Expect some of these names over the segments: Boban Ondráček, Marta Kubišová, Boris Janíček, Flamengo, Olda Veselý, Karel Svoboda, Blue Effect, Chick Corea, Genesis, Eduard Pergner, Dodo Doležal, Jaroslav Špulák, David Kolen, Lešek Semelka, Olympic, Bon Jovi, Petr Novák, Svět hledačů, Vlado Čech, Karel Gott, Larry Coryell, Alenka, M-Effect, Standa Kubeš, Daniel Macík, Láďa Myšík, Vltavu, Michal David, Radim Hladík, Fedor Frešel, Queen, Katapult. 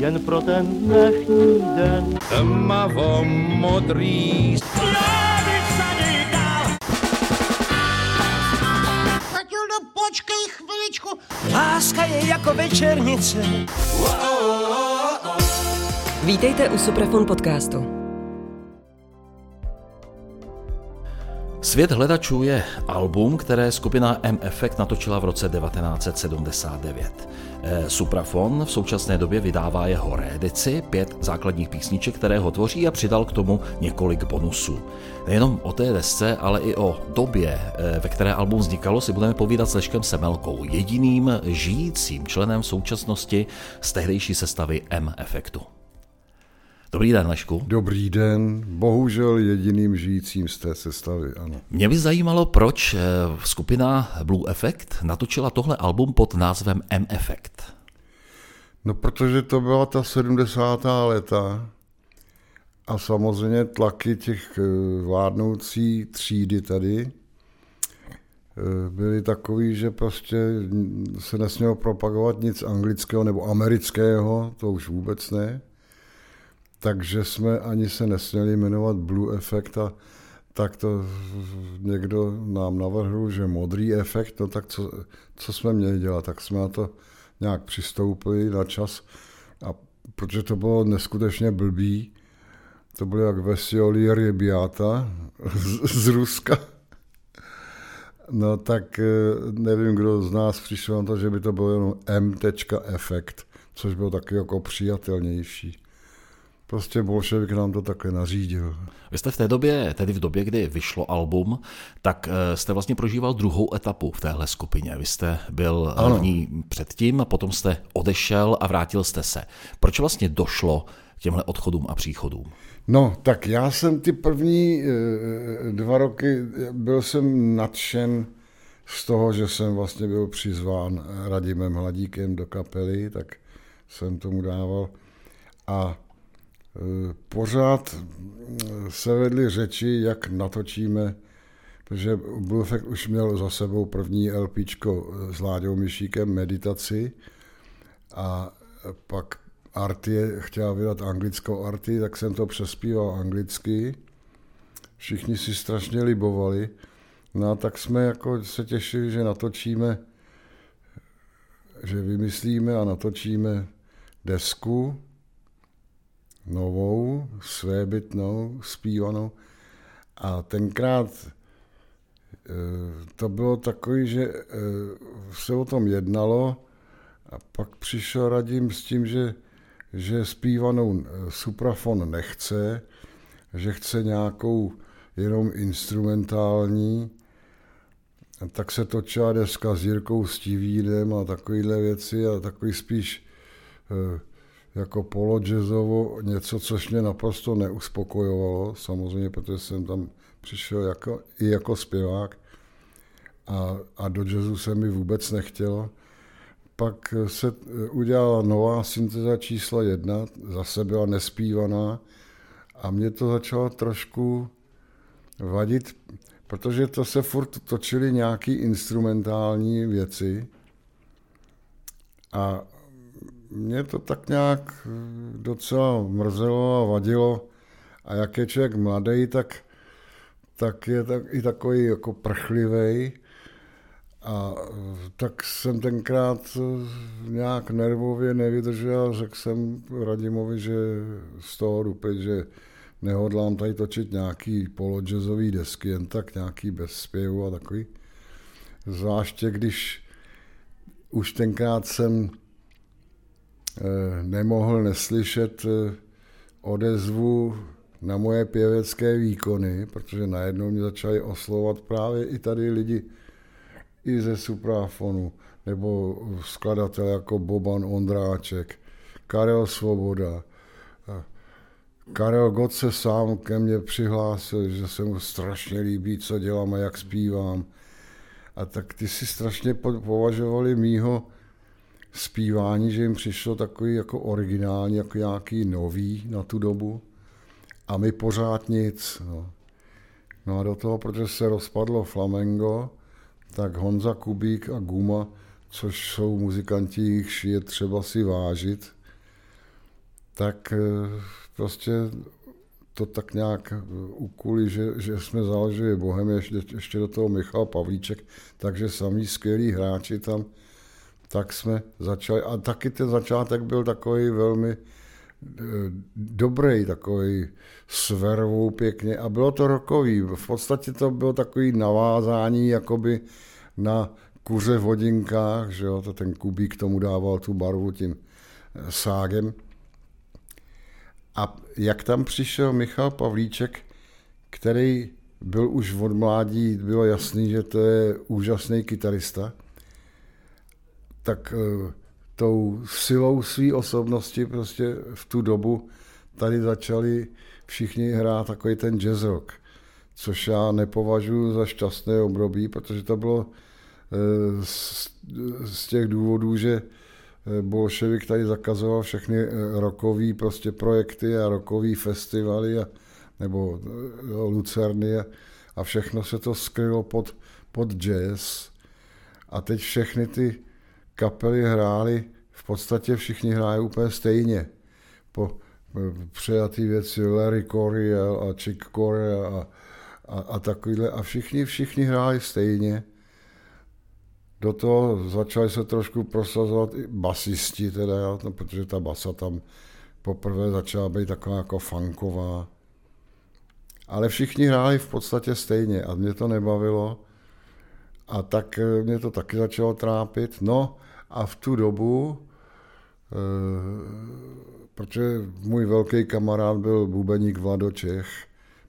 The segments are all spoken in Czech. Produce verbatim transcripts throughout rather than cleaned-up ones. jen pro ten dnešní den. Tmavomodrý počkej chviličku. Láska je jako večernice. Vítejte u Supraphon podcastu. Svět hledačů je album, které skupina M-Effect natočila v roce devatenáct set sedmdesát devět. Supraphon v současné době vydává jeho reedici, pět základních písniček, které ho tvoří, a přidal k tomu několik bonusů. Nejenom o té desce, ale i o době, ve které album vznikalo, si budeme povídat s Leškem Semelkou, jediným žijícím členem současnosti z tehdejší sestavy M-Effectu. Dobrý den, Lešku. Dobrý den, bohužel jediným žijícím z té sestavy, ano. Mě by zajímalo, proč skupina Blue Effect natočila tohle album pod názvem M-Effect. No, protože to byla ta sedmdesátá léta a samozřejmě tlaky těch vládnoucí třídy tady byly takový, že prostě se nesmělo propagovat nic anglického nebo amerického, to už vůbec ne. Takže jsme ani se nesměli jmenovat Blue Effect, a tak to někdo nám navrhl, že modrý efekt, no tak co, co jsme měli dělat, tak jsme na to nějak přistoupili na čas, a protože to bylo neskutečně blbý, to bylo jak Vesioli Rybiata z, z Ruska, no tak nevím, kdo z nás přišel na to, že by to bylo jenom M.Effect, což bylo taky jako přijatelnější. Prostě bolševik nám to takhle nařídil. Vy jste v té době, tedy v době, kdy vyšlo album, tak jste vlastně prožíval druhou etapu v téhle skupině. Vy jste byl hlavní předtím, a potom jste odešel a vrátil jste se. Proč vlastně došlo k těmhle odchodům a příchodům? No, tak já jsem ty první dva roky, byl jsem nadšen z toho, že jsem vlastně byl přizván Radimem Hladíkem do kapely, tak jsem tomu dával, a pořád se vedly řeči, jak natočíme, protože Blue Effect už měl za sebou první LPčko s Láďou Myšíkem, Meditaci, a pak Artie chtěla vydat anglickou Artie, tak jsem to přespíval anglicky. Všichni si strašně libovali, no a tak jsme jako se těšili, že natočíme, že vymyslíme a natočíme desku novou, svébytnou, zpívanou. A tenkrát to bylo takový, že se o tom jednalo, a pak přišel Radim s tím, že, že zpívanou Supraphon nechce, že chce nějakou jenom instrumentální. A tak se točila deska s Jirkou Stivým a takovýhle věci, a takový spíš jako polojazzovo něco, což mě naprosto neuspokojovalo, samozřejmě, protože jsem tam přišel jako, i jako zpěvák, a, a do jazzu se mi vůbec nechtělo. Pak se udělala nová syntéza čísla jedna, zase byla nespívaná, a mě to začalo trošku vadit, protože to se furt točily nějaké instrumentální věci, a mě to tak nějak docela mrzelo a vadilo. A jak je člověk mladý, tak, tak je tak, i takový jako prchlivej. A tak jsem tenkrát nějak nervově nevydržel. Řekl jsem Radimovi, že z toho jdu pryč, že nehodlám tady točit nějaký polojazzový desky, jen tak nějaký bez zpěvu a takový. Zvláště když už tenkrát jsem nemohl neslyšet odezvu na moje pěvecké výkony, protože najednou mě začali oslovovat právě i tady lidi i ze Supraphonu, nebo skladatel jako Boban Ondráček, Karel Svoboda. Karel Gott se sám ke mně přihlásil, že se mu strašně líbí, co dělám a jak zpívám. A tak ty si strašně považovali mýho zpívání, že jim přišlo takový jako originální, jako nějaký nový na tu dobu, a my pořád nic. No, no a do toho, protože se rozpadlo Flamengo, tak Honza Kubík a Guma, což jsou muzikanti, jichž je třeba si vážit, tak prostě to tak nějak ukuli, že, že jsme založili Bohemii, ještě, ještě do toho Michal Pavlíček, takže samý skvělí hráči tam, tak jsme začali. A taky ten začátek byl takový velmi dobrý, takový svervou pěkně a bylo to rokový. V podstatě to bylo takový navázání jakoby na kuře v hodinkách, že jo, to ten Kubík tomu dával tu barvu tím ságem. A jak tam přišel Michal Pavlíček, který byl už od mládí, bylo jasný, že to je úžasný kytarista, tak tou silou své osobnosti prostě v tu dobu tady začali všichni hrát takový ten jazz rock, což já nepovažuji za šťastné období, protože to bylo z, z těch důvodů, že bolševik tady zakazoval všechny rockové prostě projekty a rockové festivaly a, nebo lucerny a, a všechno se to skrylo pod, pod jazz. A teď všechny ty kapely hrály, v podstatě všichni hráli úplně stejně. Po přejatý věci Larry Coryell a Chick Corea a, a, a takovýhle. A všichni, všichni hráli stejně. Do toho začali se trošku prosazovat i basisti, teda, no, protože ta basa tam poprvé začala být taková jako funková. Ale všichni hráli v podstatě stejně a mě to nebavilo. A tak mě to taky začalo trápit. No a v tu dobu, e, protože můj velký kamarád byl bubeník Vlado Čech,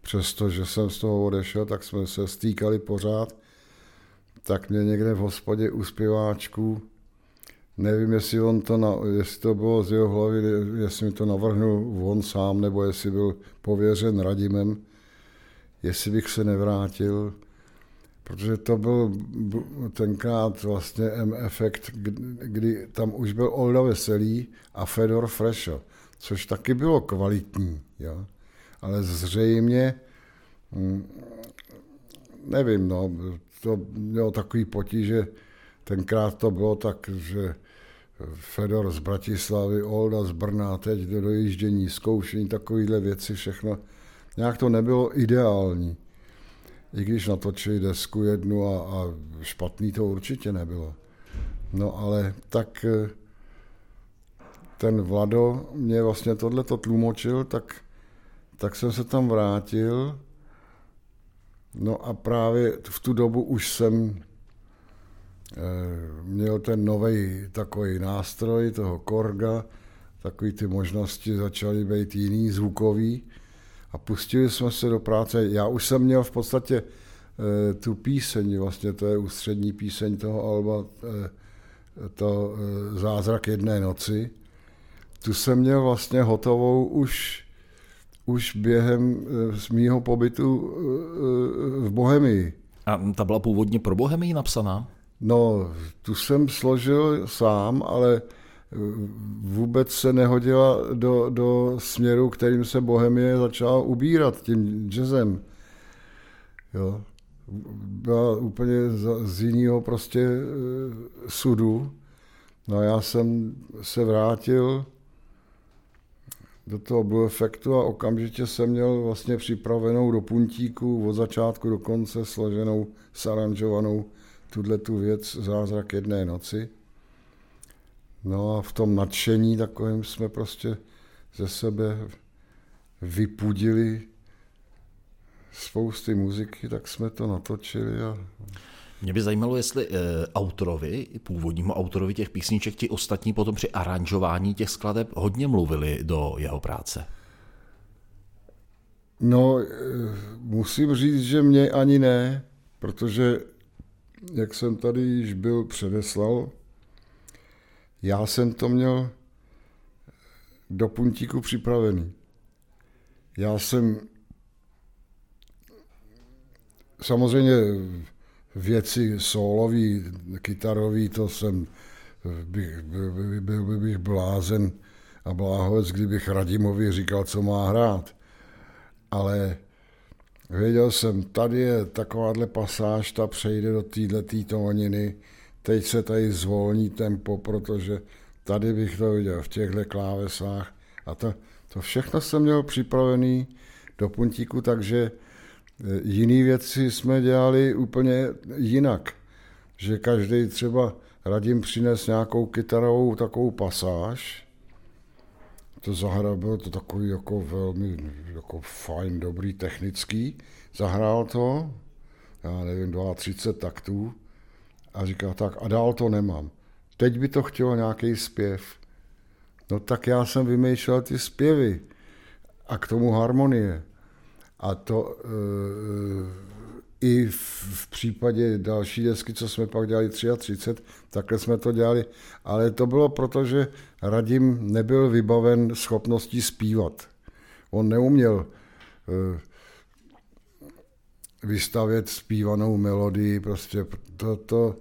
přestože jsem z toho odešel, tak jsme se stýkali pořád, tak mě někde v hospodě u zpěváčků, nevím, jestli, on to, na, jestli to bylo z jeho hlavy, jestli mi to navrhnul on sám, nebo jestli byl pověřen Radimem, jestli bych se nevrátil, protože to byl tenkrát vlastně M-Effect, kdy tam už byl Olda Veselý a Fedor Frešel, což taky bylo kvalitní, jo? Ale zřejmě, nevím, no, to mělo takový potíže, tenkrát to bylo tak, že Fedor z Bratislavy, Olda z Brna, teď do dojíždění, zkoušení, takovýhle věci, všechno. Nějak to nebylo ideální. I když natočili desku jednu a, a špatný to určitě nebylo. No ale tak ten Vlado mě vlastně tohleto tlumočil, tak, tak jsem se tam vrátil. No a právě v tu dobu už jsem měl ten novej takový nástroj, toho KORGA, takový ty možnosti začaly být jiný, zvukový. A pustili jsme se do práce. Já už jsem měl v podstatě e, tu píseň, vlastně to je ústřední píseň toho alba, e, to e, Zázrak jedné noci. Tu jsem měl vlastně hotovou už, už během e, mýho pobytu e, v Bohemii. A ta byla původně pro Bohemii napsaná? No, tu jsem složil sám, ale vůbec se nehodila do, do směru, kterým se Bohemie začala ubírat tím jazzem. Jo. Byla úplně z, z jiného prostě e, sudu. No a já jsem se vrátil do toho Blue Effectu a okamžitě jsem měl vlastně připravenou do puntíku od začátku do konce složenou, saranžovanou tu věc Zázrak jedné noci. No a v tom nadšení takovým jsme prostě ze sebe vypudili spousty muziky, tak jsme to natočili. A... Mě by zajímalo, jestli e, autorovi, původnímu autorovi těch písniček, ti ostatní potom při aranžování těch skladeb hodně mluvili do jeho práce. No, e, musím říct, že mě ani ne, protože jak jsem tady již byl předeslal, já jsem to měl do puntíku připravený. Já jsem samozřejmě věci sólový, kytarový, to jsem bych, by, by, by, bych blázen a bláhovec, kdybych Radimovi říkal, co má hrát. Ale věděl jsem, tady je takováhle pasáž, ta přejde do této tóniny, teď se tady zvolní tempo, protože tady bych to viděl v těchto klávesách a A to, to všechno jsem měl připravený do puntíku, takže jiné věci jsme dělali úplně jinak. Že každý třeba Radim přines nějakou kytarovou takovou pasáž. To zahrál, bylo to takový jako velmi jako fajn, dobrý, technický. Zahrál to, já nevím, třicet dva taktů a říkal tak a dál to nemám. Teď by to chtělo nějaký zpěv. No tak já jsem vymýšlel ty zpěvy a k tomu harmonie. A to e, i v, v případě další desky, co jsme pak dělali třicet tři, takhle jsme to dělali. Ale to bylo proto, že Radim nebyl vybaven schopností zpívat. On neuměl e, vystavět zpívanou melodii. Prostě to, to,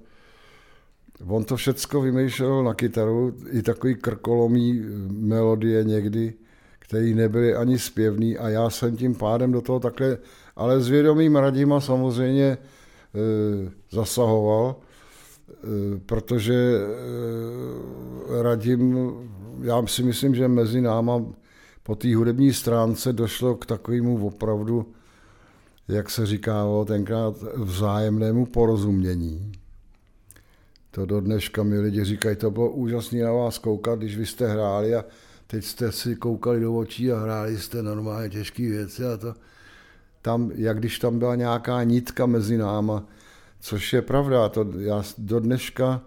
on to všecko vymýšlel na kytaru, i takový krkolomý melodie někdy, který nebyly ani zpěvný a já jsem tím pádem do toho takhle, ale s vědomím Radima samozřejmě e, zasahoval, e, protože e, Radim, já si myslím, že mezi náma po té hudební stránce došlo k takovému opravdu, jak se říkalo tenkrát, vzájemnému porozumění. To do dneška mi lidi říkají, to bylo úžasné na vás koukat, když vy jste hráli a teď jste si koukali do očí a hráli jste normálně těžké věci a to tam, jak když tam byla nějaká nitka mezi náma, což je pravda, to já do dneška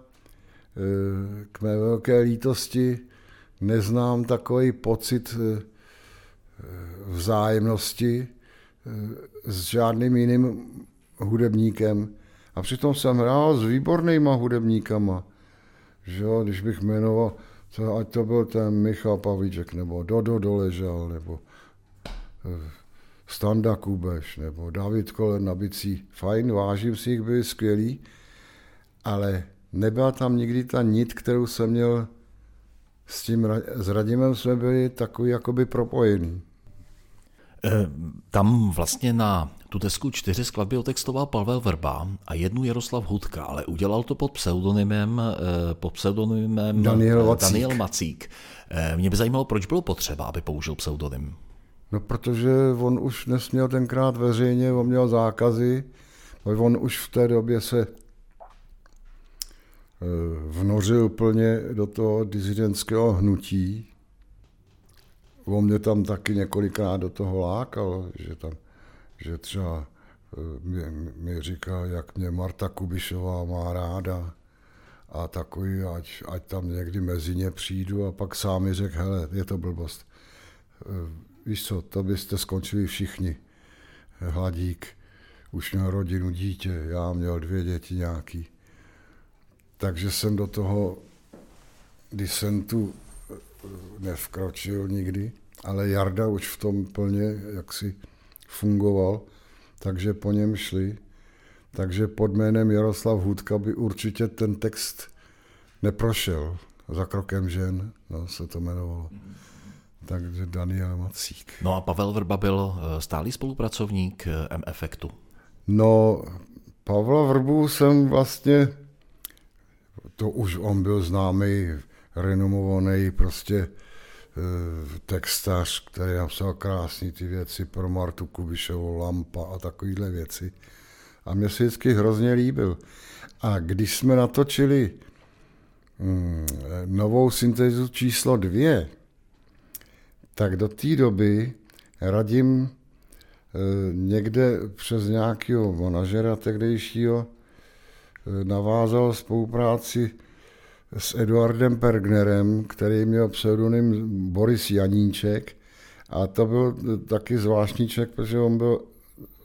k mé velké lítosti neznám takový pocit vzájemnosti s žádným jiným hudebníkem a přitom jsem hrál s výbornýma hudebníkama, že jo, když bych jmenoval, to, ať to byl ten Michal Pavlíček, nebo Dodo Doležal, nebo Standa Kubeš, nebo David Kolen na bicí. Fajn, vážím si jich, byli skvělí, ale nebyla tam nikdy ta nit, kterou jsem měl s tím, s Radimem jsme byli takový jakoby propojený. Tam vlastně na tu desku čtyři skladby otextoval Pavel Vrba a jednu Jaroslav Hutka, ale udělal to pod pseudonymem, pod pseudonymem Daniel Macík. Daniel Macík. Mě by zajímalo, proč bylo potřeba, aby použil pseudonym. No, protože on už nesměl tenkrát veřejně, on měl zákazy, on už v té době se vnořil plně do toho disidentského hnutí. On mě tam taky několikrát do toho lákal, že, tam, že třeba mě, mě říkal, jak mě Marta Kubišová má ráda a takový, ať, ať tam někdy mezi ně přijdu a pak sám mi řekl, hele, je to blbost. Víš co, to byste skončili všichni. Hladík už měl rodinu, dítě, já měl dvě děti nějaký. Takže jsem do toho disentu nevkročil nikdy, ale Jarda už v tom plně jaksi fungoval, takže po něm šli. Takže pod jménem Jaroslav Hutka by určitě ten text neprošel. Za krokem žen, no, se to jmenovalo. Takže Daniel Macík. No a Pavel Vrba byl stálý spolupracovník M-Effectu. No, Pavla Vrbu jsem vlastně, to už on byl známý, renomovaný prostě textař, který napsal krásný ty věci pro Martu Kubišovou, Lampa a takovýhle věci. A mě se vždycky hrozně líbil. A když jsme natočili mm, novou syntézu číslo dvě, tak do té doby Radim eh, někde přes nějakého manažera tehdejšího eh, navázal spolupráci s Eduardem Pergnerem, který měl pseudonym Boris Janíček. A to byl taky zvláštníček, protože on, byl,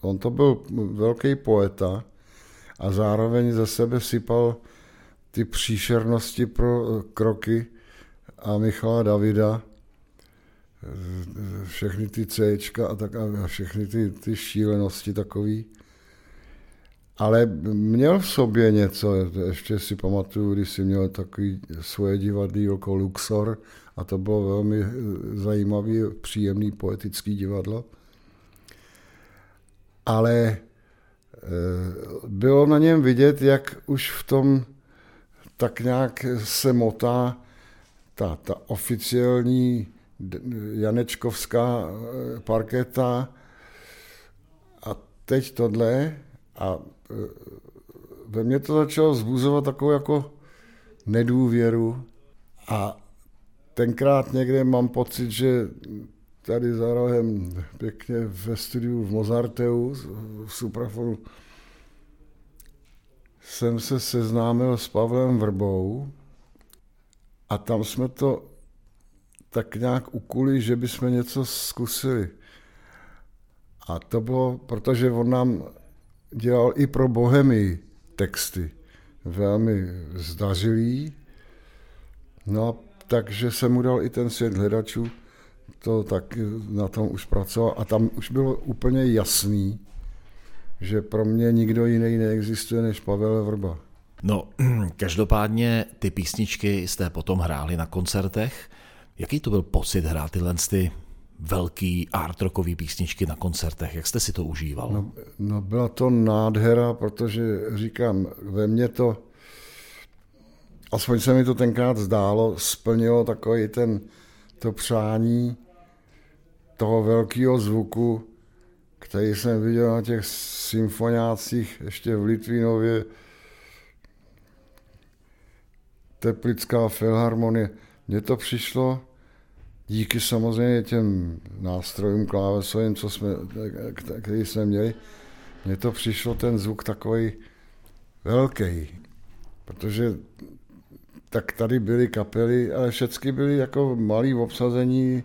on to byl velký poeta a zároveň ze sebe sypal ty příšernosti pro Kroky a Michala Davida, všechny ty céčka a, tak, a všechny ty, ty šílenosti takový. Ale měl v sobě něco, ještě si pamatuju, když si měl takový svoje divadlí oko Luxor a to bylo velmi zajímavý, příjemný poetický divadlo. Ale bylo na něm vidět, jak už v tom tak nějak se motá ta, ta oficiální janečkovská parketa a teď tohle. A ve mně to začalo vzbuzovat takovou jako nedůvěru a tenkrát někde mám pocit, že tady za rohem pěkně ve studiu v Mozarteu, v Supraphonu, jsem se seznámil s Pavlem Vrbou a tam jsme to tak nějak ukuli, že bychom něco zkusili. A to bylo, protože on nám dělal i pro Bohemii texty, velmi zdařilý. No takže jsem mu dal i ten Svět hledačů, to tak na tom už pracoval a tam už bylo úplně jasný, že pro mě nikdo jiný neexistuje než Pavel Vrba. No, každopádně ty písničky jste potom hráli na koncertech. Jaký to byl pocit hrát tyhle ty velký artrockový písničky na koncertech? Jak jste si to užíval? No, no byla to nádhera, protože říkám, ve mně to, aspoň se mi to tenkrát zdálo, splnilo takový ten, to přání toho velkého zvuku, který jsem viděl na těch symfoniácích ještě v Litvinově, Teplická filharmonie. Mně to přišlo díky samozřejmě těm nástrojům klávesovým, co jsme, který jsme měli. Mně to přišlo ten zvuk takový velký, protože tak tady byly kapely, ale všechny byly jako malý obsazení,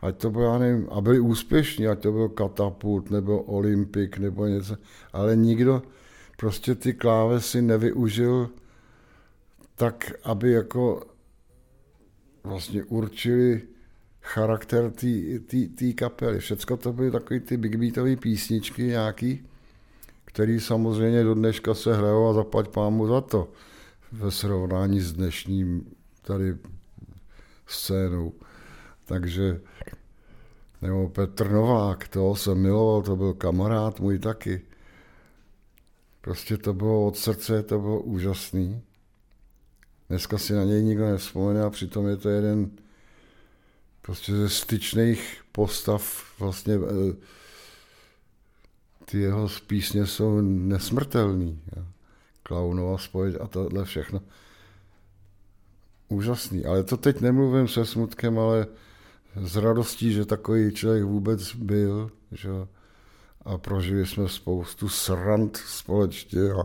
ať to bylo, já nevím, a byli úspěšní, ať to byl Katapult nebo Olympic nebo něco, ale nikdo prostě ty klávesy nevyužil tak, aby jako vlastně určili charakter té kapely. Všecko to byly takové ty big beatové písničky nějaký, které samozřejmě do dneška se hrajou a zaplať pámu za to ve srovnání s dnešním tady scénou. Takže, nebo Petr Novák, toho jsem miloval, to byl kamarád můj taky. Prostě to bylo od srdce, to bylo úžasný. Dneska si na něj nikdo nevzpomene a přitom je to jeden prostě ze styčných postav. Vlastně ty jeho písně jsou nesmrtelný. Klaunova spojeď a tohle všechno. Úžasný. Ale to teď nemluvím se smutkem, ale s radostí, že takový člověk vůbec byl. Že? A prožili jsme spoustu srand společně. A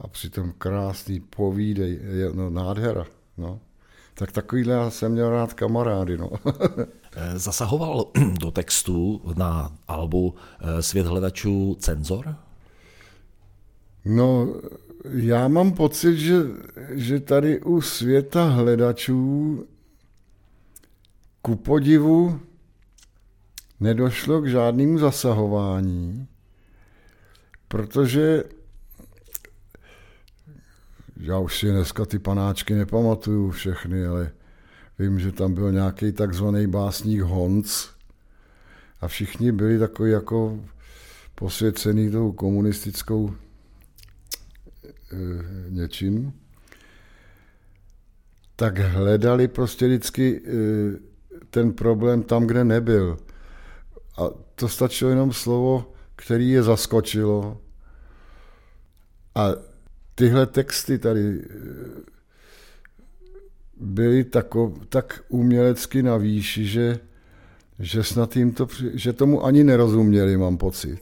A přitom krásný povídej, no, nádhera. No. Tak takovýhle já jsem měl rád kamarády. No. Zasahoval do textu na albu Svět hledačů cenzor? No, já mám pocit, že, že tady u Světa hledačů ku podivu nedošlo k žádnému zasahování, protože já už si dneska ty panáčky nepamatuju všechny, ale vím, že tam byl nějaký takzvaný básník Honc a všichni byli takový jako posvěcený tou komunistickou e, něčím. Tak hledali prostě vždycky e, ten problém tam, kde nebyl. A to stačilo jenom slovo, které je zaskočilo. A tyhle texty tady byly tako, tak umělecky na výši, že, že snad jim to, že tomu ani nerozuměli, mám pocit.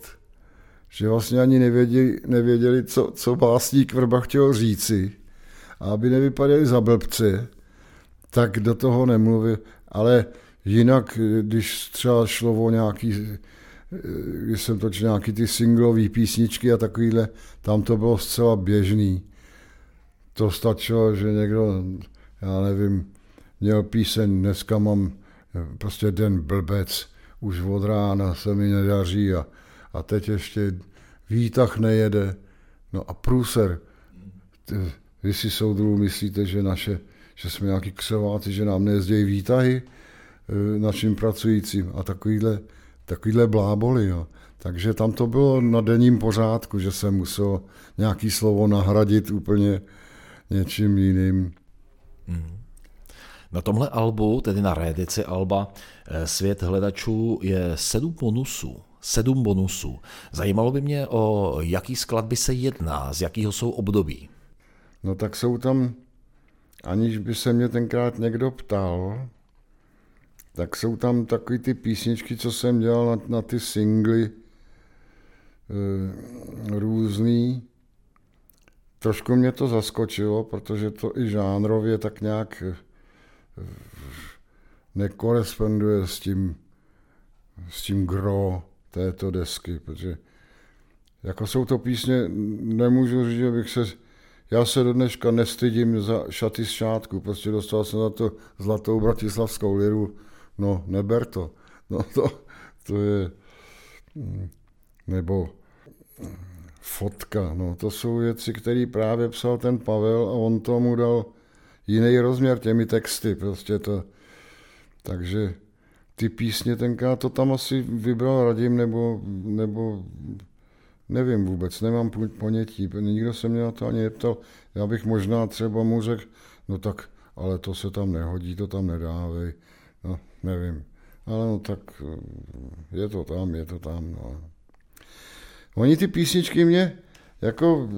Že vlastně ani nevěděli, nevěděli co, co básník Vrba chtěl říci. A aby nevypadali za blbce, tak do toho nemluvil. Ale jinak, když třeba šlo o nějaký... když jsem točil nějaký ty singlový písničky a takovýhle, tam to bylo zcela běžný. To stačilo, že někdo, já nevím, měl píseň, dneska mám prostě den blbec, už od rána se mi nedaří a, a teď ještě výtah nejede. No a průser, vy si soudruhu myslíte, že, naše, že jsme nějaký křováci, že nám nejezdějí výtahy našim pracujícím a takovýhle takovýhle bláboli, jo. Takže tam to bylo na denním pořádku, že se muselo nějaký slovo nahradit úplně něčím jiným. Mm. Na tomhle albu, tedy na reedici alba Svět hledačů, je sedm bonusů. Sedm bonusů. Zajímalo by mě, o jaký skladby se jedná, z jakého jsou období. No tak jsou tam, aniž by se mě tenkrát někdo ptal, tak jsou tam takový ty písničky, co jsem dělal na, na ty singly e, různý. Trošku mě to zaskočilo, protože to i žánrově tak nějak nekoresponduje s tím, s tím gro této desky, protože jako jsou to písně, nemůžu říct, abych se, já se do dneška nestydím za šaty z šátku, prostě dostal jsem za to zlatou bratislavskou liru, no neber to, no to, to je, nebo fotka, no to jsou věci, které právě psal ten Pavel a on tomu dal jiný rozměr těmi texty, prostě to, takže ty písně tenkrát to tam asi vybral Radim, nebo, nebo nevím vůbec, nemám ponětí, nikdo se mě na to ani neptal, já bych možná třeba mu řekl, no tak, ale to se tam nehodí, to tam nedávej, no nevím, ale no tak je to tam, je to tam, no. Oni ty písničky mě, jako,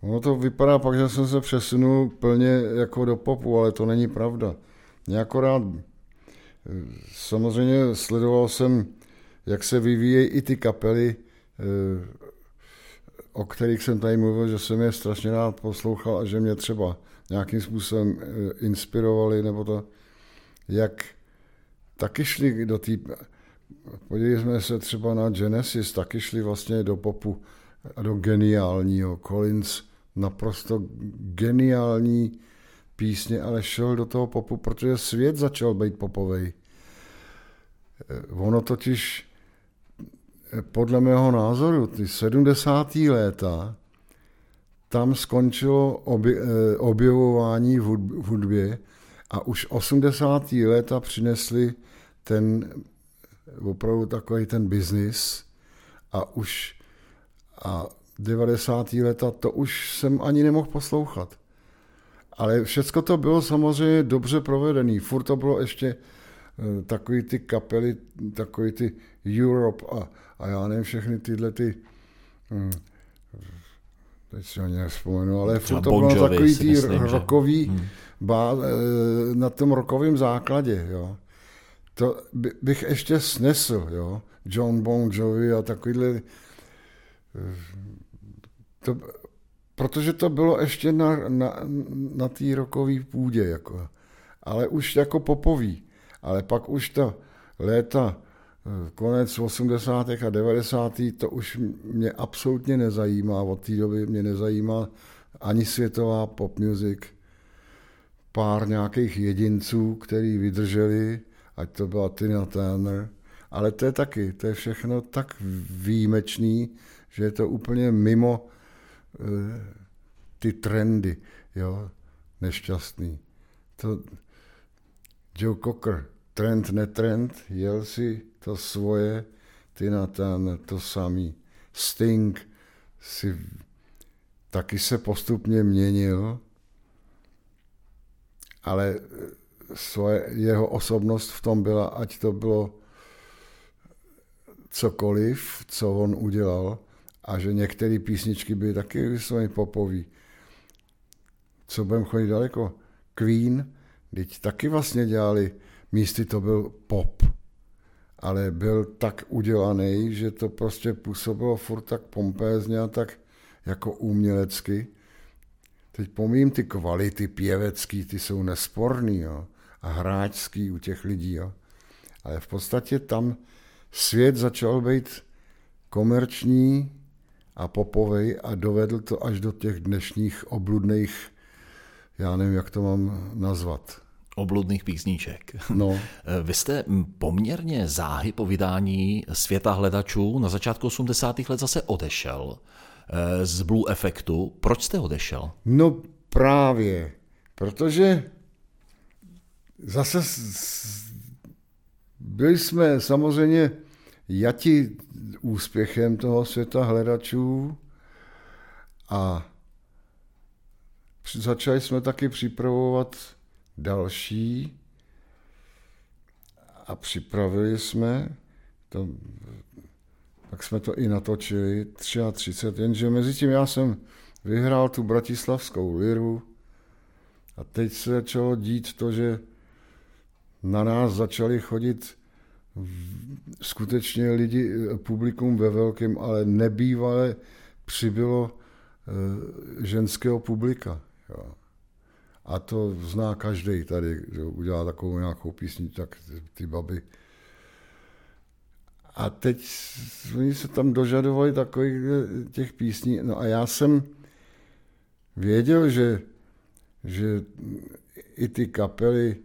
ono to vypadá pak, že jsem se přesunul plně jako do popu, ale to není pravda. Mě akorát, samozřejmě sledoval jsem, jak se vyvíjejí i ty kapely, o kterých jsem tady mluvil, že jsem je strašně rád poslouchal a že mě třeba nějakým způsobem inspirovali, nebo to, jak taky šli do té... Podívali jsme se třeba na Genesis, taky šli vlastně do popu a do geniálního. Collins naprosto geniální písně, ale šel do toho popu, protože svět začal být popovej. Ono totiž, podle mého názoru, ty sedmdesátá léta, tam skončilo obje, objevování v hudbě a už osmdesátá léta přinesli ten opravdu takový ten biznis a už a devadesátá leta to už jsem ani nemohl poslouchat. Ale všecko to bylo samozřejmě dobře provedené. Furt to bylo ještě takový ty kapely, takový ty Europe a, a já nevím, všechny tyhle ty hm, teď si ho nějak vzpomenu, ale furt to bylo takový ty rokový že... bá, na tom rokovém základě, jo. To bych ještě snesl, jo. John Bon Jovi a takovýhle. To, protože to bylo ještě na, na, na té rokový půdě, jako. Ale už jako popový. Ale pak už ta léta, konec osmdesátých a devadesátých to už mě absolutně nezajímá. Od té doby mě nezajímá ani světová pop music. Pár nějakých jedinců, který vydrželi, ať to byla Tina Turner, ale to je taky, to je všechno tak výjimečný, že je to úplně mimo uh, ty trendy, jo, nešťastný. To Joe Cocker, trend, netrend, jel si to svoje, Tina Turner, to samý. Sting si taky se postupně měnil, ale svoje, jeho osobnost v tom byla, ať to bylo cokoliv, co on udělal, a že některé písničky byly taky vysloveně popový. Co budeme chodit daleko? Queen, teď taky vlastně dělali, místy to byl pop, ale byl tak udělaný, že to prostě působilo furt tak pompézně a tak jako umělecky. Teď pomím ty kvality pěvecký, ty jsou nesporný, jo, a hráčský u těch lidí, jo. Ale v podstatě tam svět začal být komerční a popovej a dovedl to až do těch dnešních obludných, já nevím, jak to mám nazvat. Obludných písniček. No. Vy jste poměrně záhy po vydání Světa hledačů na začátku osmdesátých let zase odešel z Blue Effectu. Proč jste odešel? No právě, protože zase byli jsme samozřejmě jati úspěchem toho Světa hledačů a Začali jsme taky připravovat další a připravili jsme, to, tak jsme to i natočili, třicet tři, jenže mezi tím já jsem vyhrál tu bratislavskou liru a teď se začalo dít to, že na nás začali chodit skutečně lidi, publikum ve velkém, ale nebývale přibylo ženského publika. Jo. A to zná každý tady, že udělá takovou nějakou písni, tak ty baby. A teď oni se tam dožadovali takových těch písní. No a já jsem věděl, že, že i ty kapely,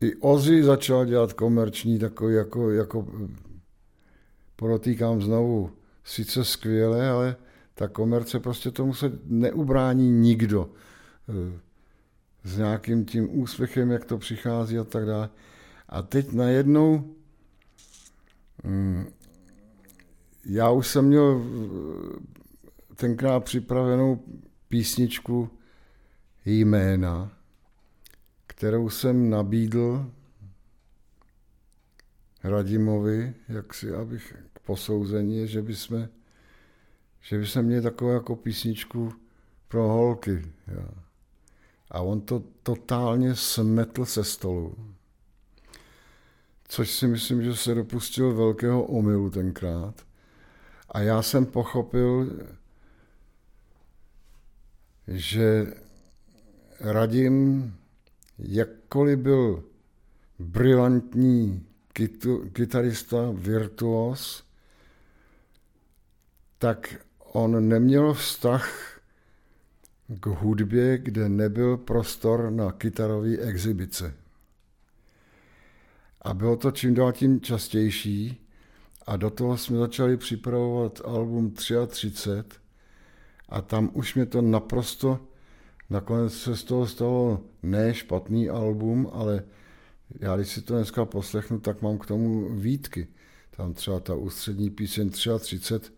i Ozzy začal dělat komerční, takový jako, jako protýkám znovu, sice skvěle, ale ta komerce prostě tomu se neubrání nikdo s nějakým tím úspěchem, jak to přichází a tak dále. A teď najednou já už jsem měl tenkrát připravenou písničku Jména, kterou jsem nabídl Radimovi, jak si, abych k posouzení, že bychom že bychom měli takovou jako písničku pro holky. Jo. A on to totálně smetl se stolu. Což si myslím, že se dopustil velkého omylu tenkrát. A já jsem pochopil, že Radim, jakkoliv byl brilantní kytu, kytarista, virtuos, tak on neměl vztah k hudbě, kde nebyl prostor na kytarové exibice. A bylo to čím dál tím častější a do toho jsme začali připravovat album třicet tři a tam už mě to naprosto, nakonec se z toho stalo ne špatný album, ale já když si to dneska poslechnu, tak mám k tomu výtky. Tam třeba ta ústřední píseň třicet tři,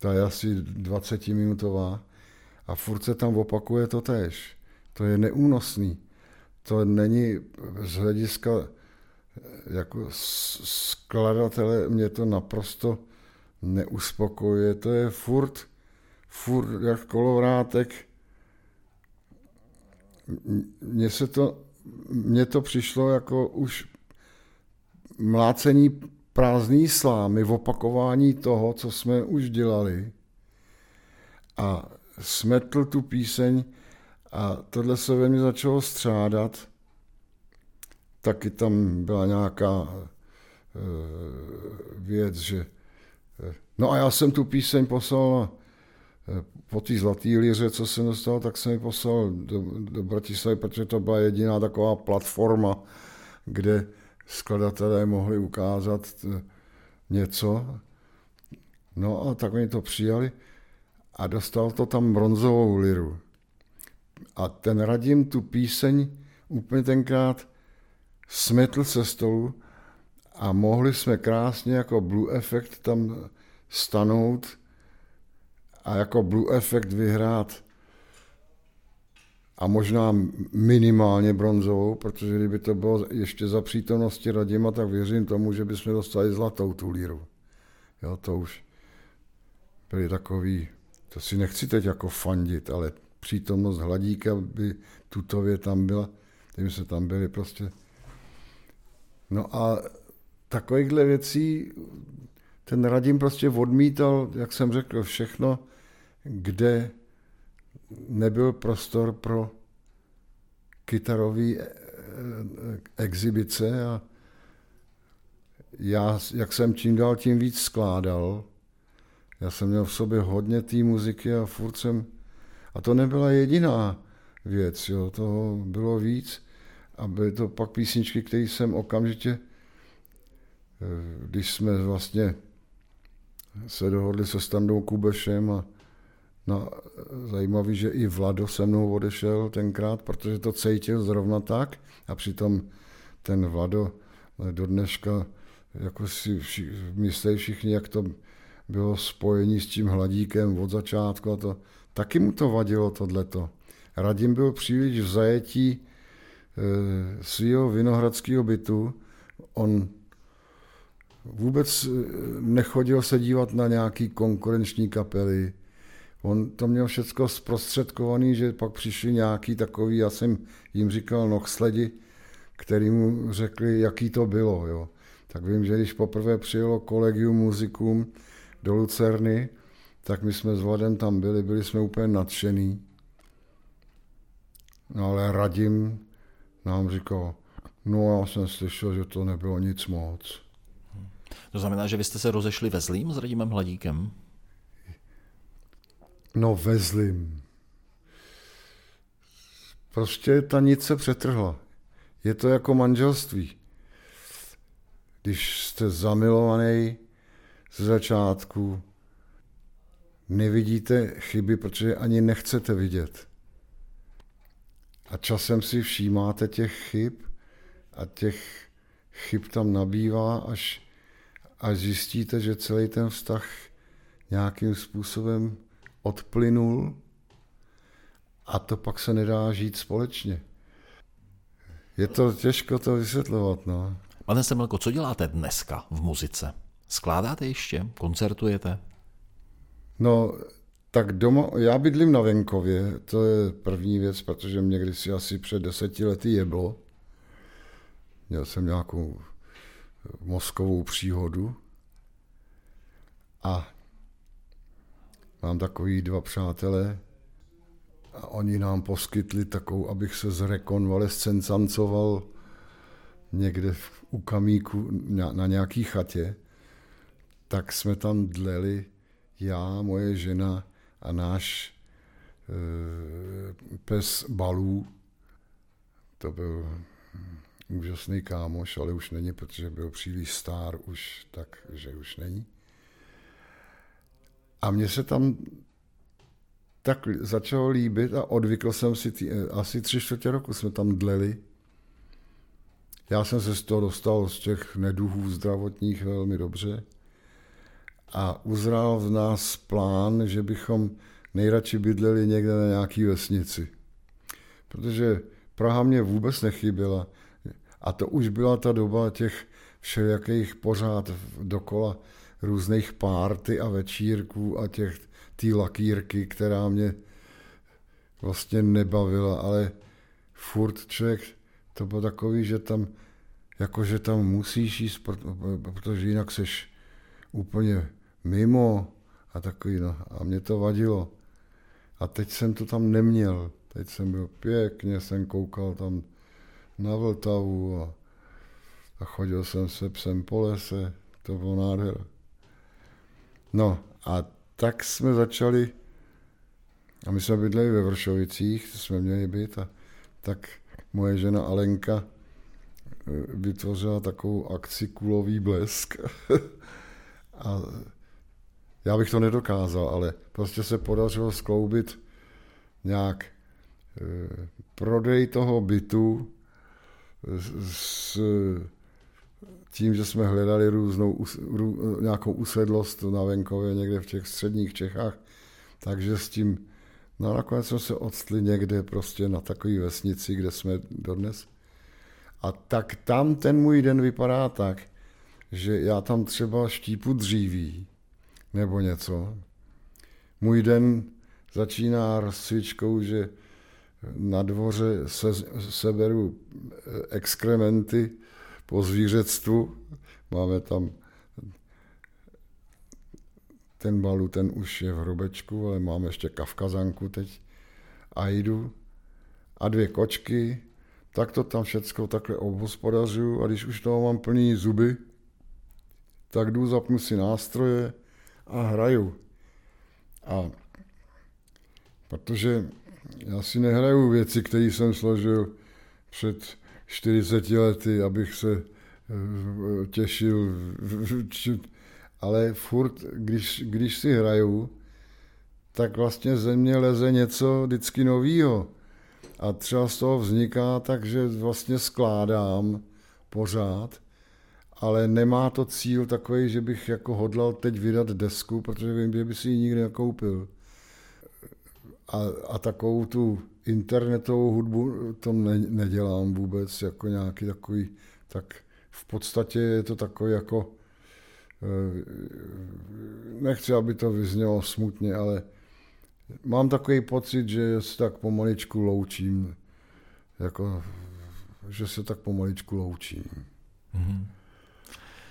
ta je asi dvacetiminutová a furt se tam opakuje to též. To je neúnosný. To není z hlediska jako skladatele, mě to naprosto neuspokojuje. To je furt, furt jak kolovrátek. Mně se to, mně to přišlo jako už mlácení prázdný slámy, v opakování toho, co jsme už dělali. A smetl tu píseň a tohle se ve mně začalo střádat. Taky tam byla nějaká uh, věc, že... No a já jsem tu píseň poslal uh, po té Zlaté liře, co jsem dostal, tak jsem ji poslal do, do Bratislavy, protože to byla jediná taková platforma, kde skladatelé mohli ukázat něco. No a tak oni to přijali a dostal to tam bronzovou liru. A ten Radim tu píseň úplně tenkrát smetl se stolu a mohli jsme krásně jako Blue Effect tam stanout a jako Blue Effect vyhrát a možná minimálně bronzovou, protože kdyby to bylo ještě za přítomnosti Radima, tak věřím tomu, že bychom dostali zlatou tu líru. Jo, to už byly takový, to si nechci teď jako fandit, ale přítomnost Hladíka by tutově tam byla, tím se tam byli prostě. No a takovýchhle věcí ten Radim prostě odmítal, jak jsem řekl, všechno, kde nebyl prostor pro kytarové exibice a já, jak jsem čím dál tím víc skládal, já jsem měl v sobě hodně té muziky a furt jsem, a to nebyla jediná věc, jo, toho bylo víc a byly to pak písničky, které jsem okamžitě, když jsme vlastně se dohodli se Standou Kubešem a no, zajímavý, že i Vlado se mnou odešel tenkrát, protože to cítil zrovna tak a přitom ten Vlado do dneška, jako si myslí všichni, jak to bylo spojení s tím Hladíkem od začátku a to, taky mu to vadilo tohleto. Radim byl příliš v zajetí svého vinohradského bytu. On vůbec nechodil se dívat na nějaký konkurenční kapely. On to měl všecko zprostředkovaný, že pak přišli nějaký takový, já jsem jim říkal nohsledi, který mu řekli, jaký to bylo. Jo. Tak vím, že když poprvé přijelo kolegium muzikům do Lucerny, tak my jsme s Vladem tam byli, byli jsme úplně nadšený. No ale Radim nám říkal, no já jsem slyšel, že to nebylo nic moc. To znamená, že vy jste se rozešli ve zlým s Radimem Hladíkem? No ve zlým. Prostě ta nit se přetrhla. Je to jako manželství. Když jste zamilovaný ze začátku, nevidíte chyby, protože ani nechcete vidět. A časem si všímáte těch chyb a těch chyb tam nabývá, až, až zjistíte, že celý ten vztah nějakým způsobem odplynul a to pak se nedá žít společně. Je to těžko to vysvětlovat, no. Pane Semelko, co děláte dneska v muzice? Skládáte ještě? Koncertujete? No, tak doma, já bydlím na venkově, to je první věc, protože mě kdysi asi před deseti lety jeblo. Měl jsem nějakou mozkovou příhodu a mám takový dva přátelé a oni nám poskytli takovou, abych se zrekonvalescencancoval někde u kamíku na, na nějaký chatě, tak jsme tam dleli já, moje žena a náš e, pes Balů. To byl úžasný kámoš, ale už není, protože byl příliš star už, takže už není. A mně se tam tak začalo líbit a odvykl jsem si, tý, asi tři čtvrtě roku jsme tam dleli. Já jsem se z toho dostal z těch neduhů zdravotních velmi dobře a uzrál v nás plán, že bychom nejradši bydleli někde na nějaký vesnici. Protože Praha mě vůbec nechyběla a to už byla ta doba těch všelijakých pořád dokola různých párty a večírků a těch tý lakýrky, která mě vlastně nebavila, ale furt člověk to bylo takový, že tam jakože tam musíš jít, protože jinak seš úplně mimo a takový, no, a mě to vadilo. A teď jsem to tam neměl, teď jsem byl pěkně, jsem koukal tam na Vltavu a, a chodil jsem se psem po lese, to bylo nádhera. No a tak jsme začali, a my jsme bydleli ve Vršovicích, jsme měli byt, a tak moje žena Alenka vytvořila takovou akci Kulový blesk. A já bych to nedokázal, ale prostě se podařilo skloubit nějak prodej toho bytu s tím, že jsme hledali různou, rů, nějakou usedlost na venkově někde v těch středních Čechách, takže s tím, no nakonec jsme se odstli někde prostě na takové vesnici, kde jsme dodnes. A tak tam ten můj den vypadá tak, že já tam třeba štípu dříví nebo něco. Můj den začíná rozcvičkou, že na dvoře se, seberu exkrementy po zvířectvu. Máme tam ten Balu, ten už je v hrobečku, ale máme ještě kavkazanku teď a jdu a dvě kočky, tak to tam všecko takhle obhospodařuju a když už toho mám plný zuby, tak jdu, zapnu si nástroje a hraju. A protože já si nehraju věci, které jsem složil před čtyřiceti lety, abych se těšil, ale furt, když, když si hraju, tak vlastně ze mě leze něco vždycky novýho. A třeba z toho vzniká tak, že vlastně skládám pořád, ale nemá to cíl takový, že bych jako hodlal teď vydat desku, protože vím, že by si ji nikdy nekoupil. a, a takovou tu internetovou hudbu to ne, nedělám vůbec, jako nějaký takový, tak v podstatě je to takový jako, nechci, aby to vyznělo smutně, ale mám takový pocit, že se tak pomaličku loučím, jako, že se tak pomaličku loučím. Mm-hmm.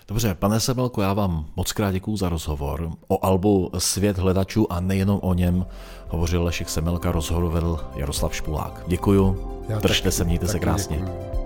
Dobře, pane Semelko, já vám moc krát děkuju za rozhovor. O albu Svět hledačů a nejenom o něm hovořil Lešek Semelka, rozhovor vedl Jaroslav Špulák. Děkuju, já držte taky, se, mějte se krásně. Děkuju.